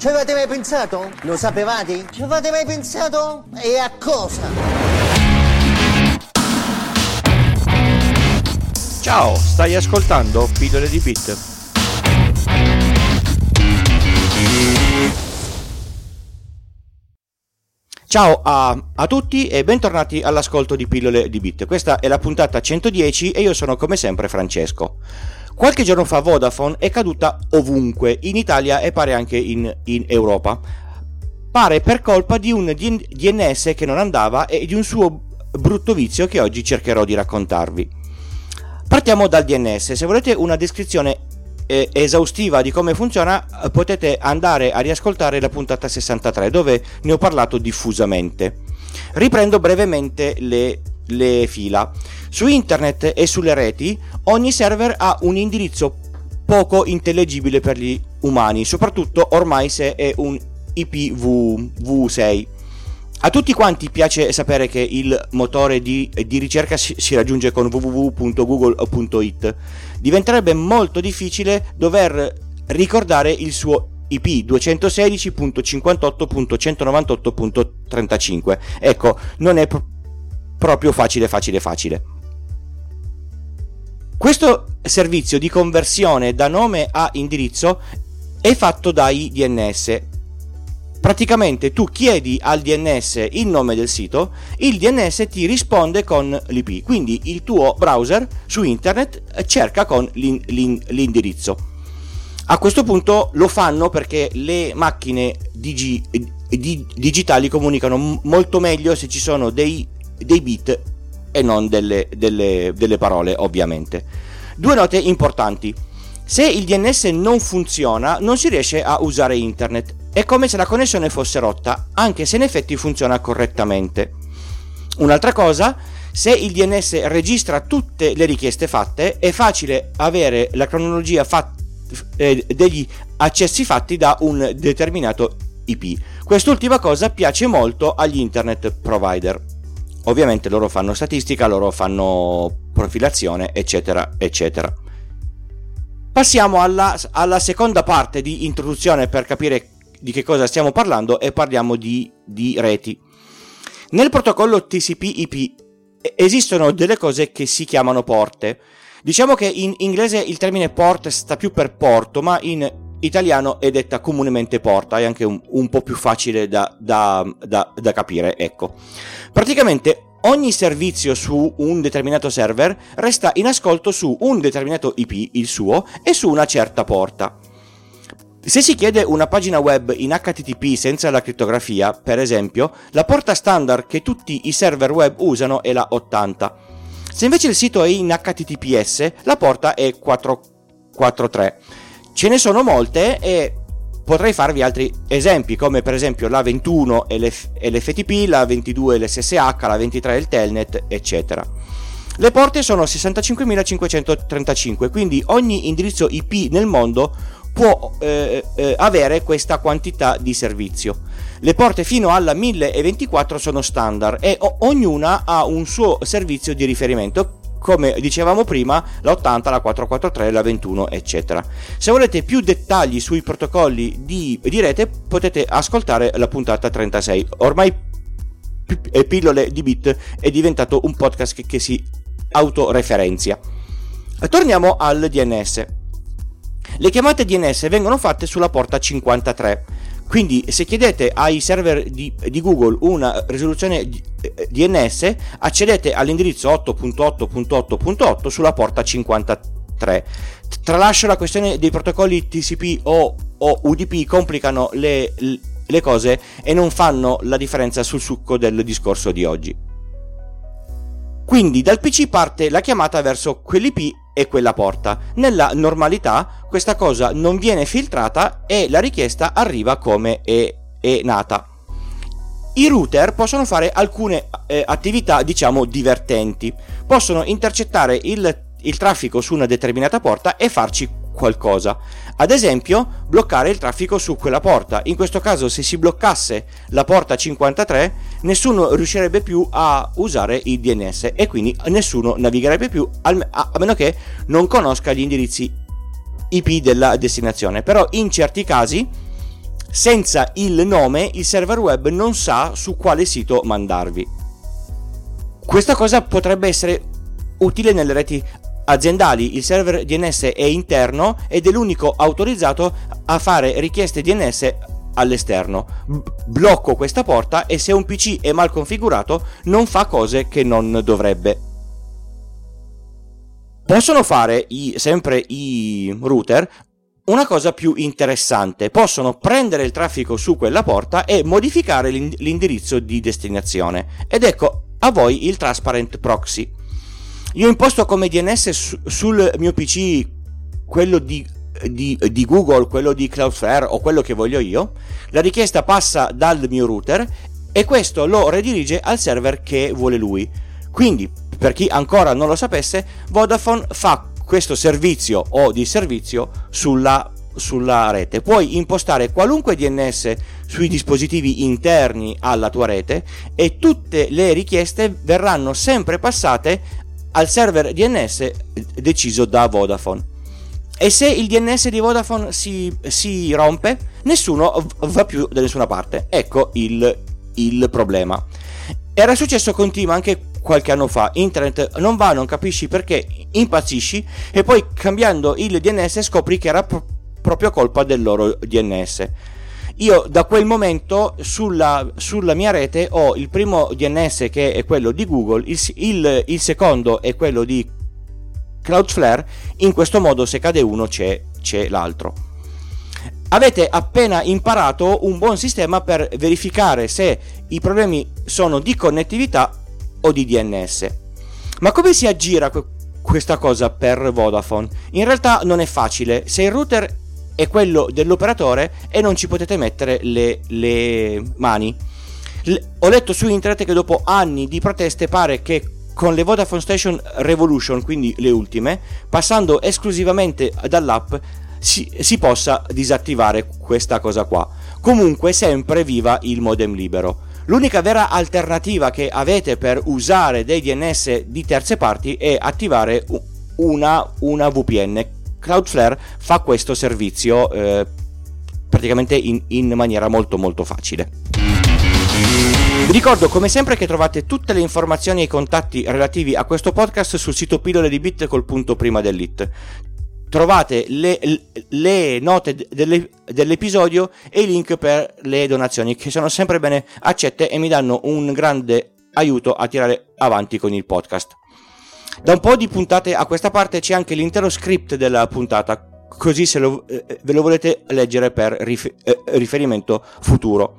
Ci avete mai pensato? Lo sapevate? Ci avete mai pensato? E a cosa? Ciao, stai ascoltando Pillole di Bit. Ciao a tutti e bentornati all'ascolto di Pillole di Bit. Questa è la puntata 110 e io sono come sempre Francesco. Qualche giorno fa Vodafone è caduta ovunque, in Italia e pare anche in Europa. Pare per colpa di un DNS che non andava e di un suo brutto vizio che oggi cercherò di raccontarvi. Partiamo dal DNS. Se volete una descrizione esaustiva di come funziona potete andare a riascoltare la puntata 63 dove ne ho parlato diffusamente. Riprendo brevemente le fila. Su internet e sulle reti ogni server ha un indirizzo poco intellegibile per gli umani, soprattutto ormai se è un IPv6. A tutti quanti piace sapere che il motore di ricerca si raggiunge con www.google.it. diventerebbe molto difficile dover ricordare il suo IP 216.58.198.35. ecco, non è proprio facile. Questo servizio di conversione da nome a indirizzo è fatto dai DNS. Praticamente tu chiedi al DNS il nome del sito, il DNS ti risponde con l'IP, quindi il tuo browser su internet cerca con l'indirizzo. A questo punto lo fanno perché le macchine digitali comunicano molto meglio se ci sono dei bit e non delle parole, ovviamente. Due note importanti: se il DNS non funziona non si riesce a usare internet, è come se la connessione fosse rotta, anche se in effetti funziona correttamente. Un'altra cosa: se il DNS registra tutte le richieste fatte è facile avere la cronologia degli accessi fatti da un determinato IP. Quest'ultima cosa piace molto agli internet provider. Ovviamente loro fanno statistica, loro fanno profilazione, eccetera, eccetera. Passiamo alla seconda parte di introduzione per capire di che cosa stiamo parlando, e parliamo di reti. Nel protocollo TCP/IP esistono delle cose che si chiamano porte. Diciamo che in inglese il termine port sta più per porto, ma in italiano è detta comunemente porta, è anche un po' più facile da capire, ecco. Praticamente ogni servizio su un determinato server resta in ascolto su un determinato IP, il suo, e su una certa porta. Se si chiede una pagina web in HTTP senza la crittografia, per esempio, la porta standard che tutti i server web usano è la 80. Se invece il sito è in HTTPS, la porta è 443. Ce ne sono molte e potrei farvi altri esempi, come per esempio la 21 e l'FTP, la 22 e l'SSH, la 23 e il Telnet, eccetera. Le porte sono 65.535, quindi ogni indirizzo IP nel mondo può avere questa quantità di servizio. Le porte fino alla 1024 sono standard e ognuna ha un suo servizio di riferimento, come dicevamo prima, la 80, la 443, la 21, eccetera. Se volete più dettagli sui protocolli di rete potete ascoltare la puntata 36. Ormai Pillole di Bit è diventato un podcast che si autoreferenzia. Torniamo al DNS. Le chiamate DNS vengono fatte sulla porta 53. Quindi se chiedete ai server di Google una risoluzione DNS, accedete all'indirizzo 8.8.8.8 sulla porta 53. Tralascio la questione dei protocolli TCP o UDP, complicano le cose e non fanno la differenza sul succo del discorso di oggi. Quindi dal PC parte la chiamata verso quell'IP e quella porta. Nella normalità questa cosa non viene filtrata e la richiesta arriva come è nata. I router possono fare alcune attività, diciamo, divertenti. Possono intercettare il traffico su una determinata porta e farci qualcosa. Ad esempio, bloccare il traffico su quella porta. In questo caso, se si bloccasse la porta 53, nessuno riuscirebbe più a usare il DNS e quindi nessuno navigherebbe più, a meno che non conosca gli indirizzi IP della destinazione. Però in certi casi Senza il nome il server web non sa su quale sito mandarvi. Questa cosa potrebbe essere utile nelle reti aziendali. Il server DNS è interno ed è l'unico autorizzato a fare richieste DNS all'esterno. Blocco questa porta e se un PC è mal configurato non fa cose che non dovrebbe. Possono fare sempre i router una cosa più interessante: possono prendere il traffico su quella porta e modificare l'indirizzo di destinazione. Ed ecco a voi il transparent proxy. Io imposto come DNS sul mio PC quello di Google, quello di Cloudflare o quello che voglio io. La richiesta passa dal mio router e questo lo redirige al server che vuole lui. Quindi, per chi ancora non lo sapesse, Vodafone fa questo servizio o di servizio sulla rete. Puoi impostare qualunque DNS sui dispositivi interni alla tua rete e tutte le richieste verranno sempre passate al server DNS deciso da Vodafone. E se il DNS di Vodafone si rompe, nessuno va più da nessuna parte. Ecco il problema. Era successo con Team anche qualche anno fa. Internet non va, non capisci perché, impazzisci e poi cambiando il DNS scopri che era proprio colpa del loro DNS. Io da quel momento sulla mia rete ho il primo DNS che è quello di Google, il secondo è quello di Cloudflare. In questo modo se cade uno c'è l'altro. Avete appena imparato un buon sistema per verificare se i problemi sono di connettività o di DNS. Ma come si aggira questa cosa per Vodafone? In realtà non è facile. Se il router è quello dell'operatore e non ci potete mettere le mani. Ho letto su internet che dopo anni di proteste pare che con le Vodafone Station Revolution, quindi le ultime, passando esclusivamente dall'app, si possa disattivare questa cosa qua. Comunque sempre viva il modem libero. L'unica vera alternativa che avete per usare dei DNS di terze parti è attivare una VPN. Cloudflare fa questo servizio praticamente in maniera molto molto facile. Vi ricordo come sempre che trovate tutte le informazioni e i contatti relativi a questo podcast sul sito Pillole di Bit col punto prima dell'it. Trovate le note dell'episodio e i link per le donazioni, che sono sempre bene accette e mi danno un grande aiuto a tirare avanti con il podcast. Da un po' di puntate a questa parte c'è anche l'intero script della puntata, così se ve lo volete leggere per riferimento futuro.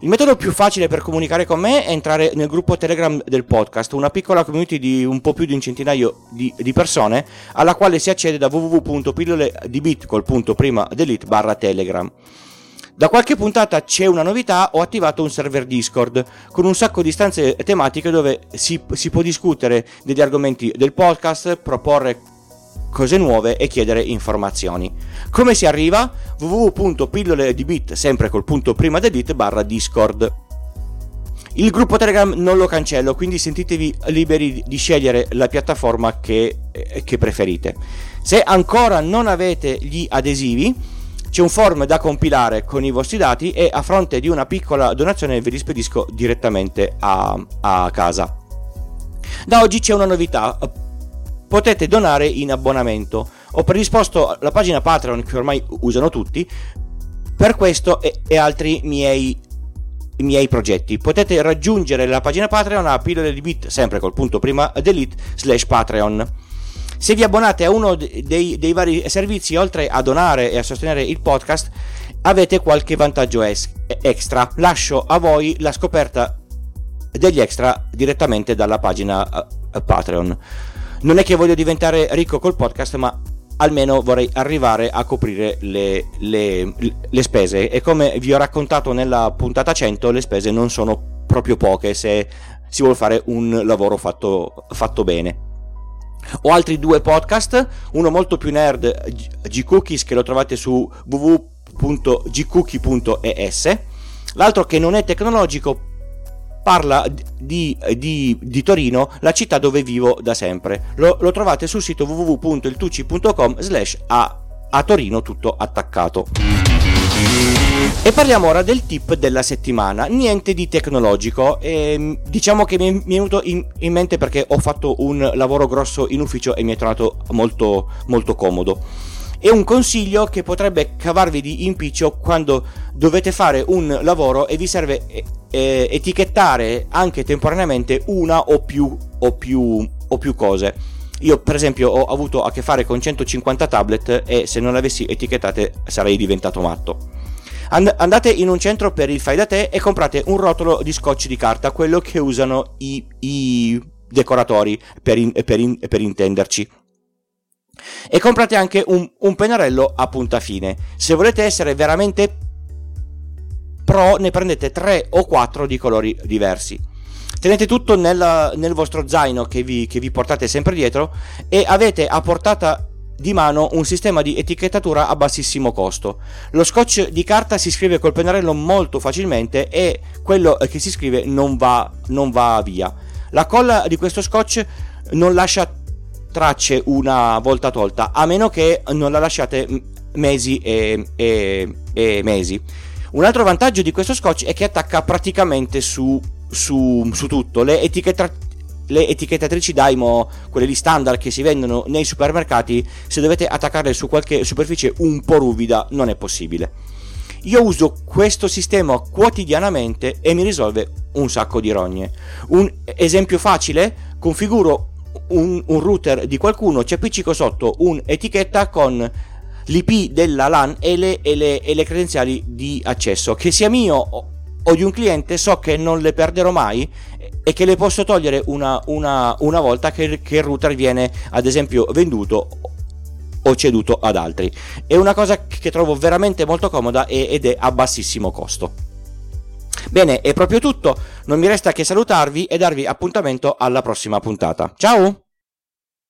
Il metodo più facile per comunicare con me è entrare nel gruppo Telegram del podcast, una piccola community di un po' più di un centinaio di persone, alla quale si accede da www.pilloledibit.com/telegram. Da qualche puntata c'è una novità, ho attivato un server Discord con un sacco di stanze tematiche dove si può discutere degli argomenti del podcast, proporre cose nuove e chiedere informazioni. Come si arriva? www.pilloledibit, sempre col punto prima dell'it, /Discord. Il gruppo Telegram non lo cancello, quindi sentitevi liberi di scegliere la piattaforma che preferite. Se ancora non avete gli adesivi, c'è un form da compilare con i vostri dati e a fronte di una piccola donazione ve li spedisco direttamente a casa. Da oggi c'è una novità: potete donare in abbonamento. Ho predisposto la pagina Patreon che ormai usano tutti per questo e altri miei progetti. Potete raggiungere la pagina Patreon a Pillole di Bit, sempre col punto prima delete /Patreon. Se vi abbonate a uno dei vari servizi, oltre a donare e a sostenere il podcast, avete qualche vantaggio extra. Lascio a voi la scoperta degli extra direttamente dalla pagina Patreon. Non è che voglio diventare ricco col podcast, ma almeno vorrei arrivare a coprire le spese. E come vi ho raccontato nella puntata 100, le spese non sono proprio poche se si vuole fare un lavoro fatto bene. Ho altri 2 podcast, uno molto più nerd, Gcookies, che lo trovate su www.gcookie.es, l'altro che non è tecnologico, parla di Torino, la città dove vivo da sempre. Lo trovate sul sito www.iltucci.com/a Torino tutto attaccato. E parliamo ora del tip della settimana, niente di tecnologico, diciamo che mi è venuto in mente perché ho fatto un lavoro grosso in ufficio e mi è tornato molto molto comodo. È un consiglio che potrebbe cavarvi di impiccio quando dovete fare un lavoro e vi serve etichettare anche temporaneamente una o più cose. Io per esempio ho avuto a che fare con 150 tablet e se non le avessi etichettate sarei diventato matto. Andate in un centro per il fai da te e comprate un rotolo di scotch di carta, quello che usano i decoratori per intenderci, e comprate anche un pennarello a punta fine. Se volete essere veramente pro ne prendete 3 o 4 di colori diversi. Tenete tutto nel vostro zaino che vi portate sempre dietro e avete a portata di mano un sistema di etichettatura a bassissimo costo. Lo scotch di carta si scrive col pennarello molto facilmente e quello che si scrive non va via. La colla di questo scotch non lascia tracce una volta tolta, a meno che non la lasciate mesi e mesi. Un altro vantaggio di questo scotch è che attacca praticamente su tutto. Le etichettatrici Dymo, quelle lì standard che si vendono nei supermercati, se dovete attaccarle su qualche superficie un po' ruvida non è possibile. Io uso questo sistema quotidianamente e mi risolve un sacco di rogne. Un esempio facile: configuro un router di qualcuno, ci appiccico sotto un'etichetta con l'IP della LAN e le credenziali di accesso. Che sia mio o di un cliente, so che non le perderò mai e che le posso togliere una volta che il router viene ad esempio venduto o ceduto ad altri. È una cosa che trovo veramente molto comoda ed è a bassissimo costo. Bene, è proprio tutto, non mi resta che salutarvi e darvi appuntamento alla prossima puntata. Ciao!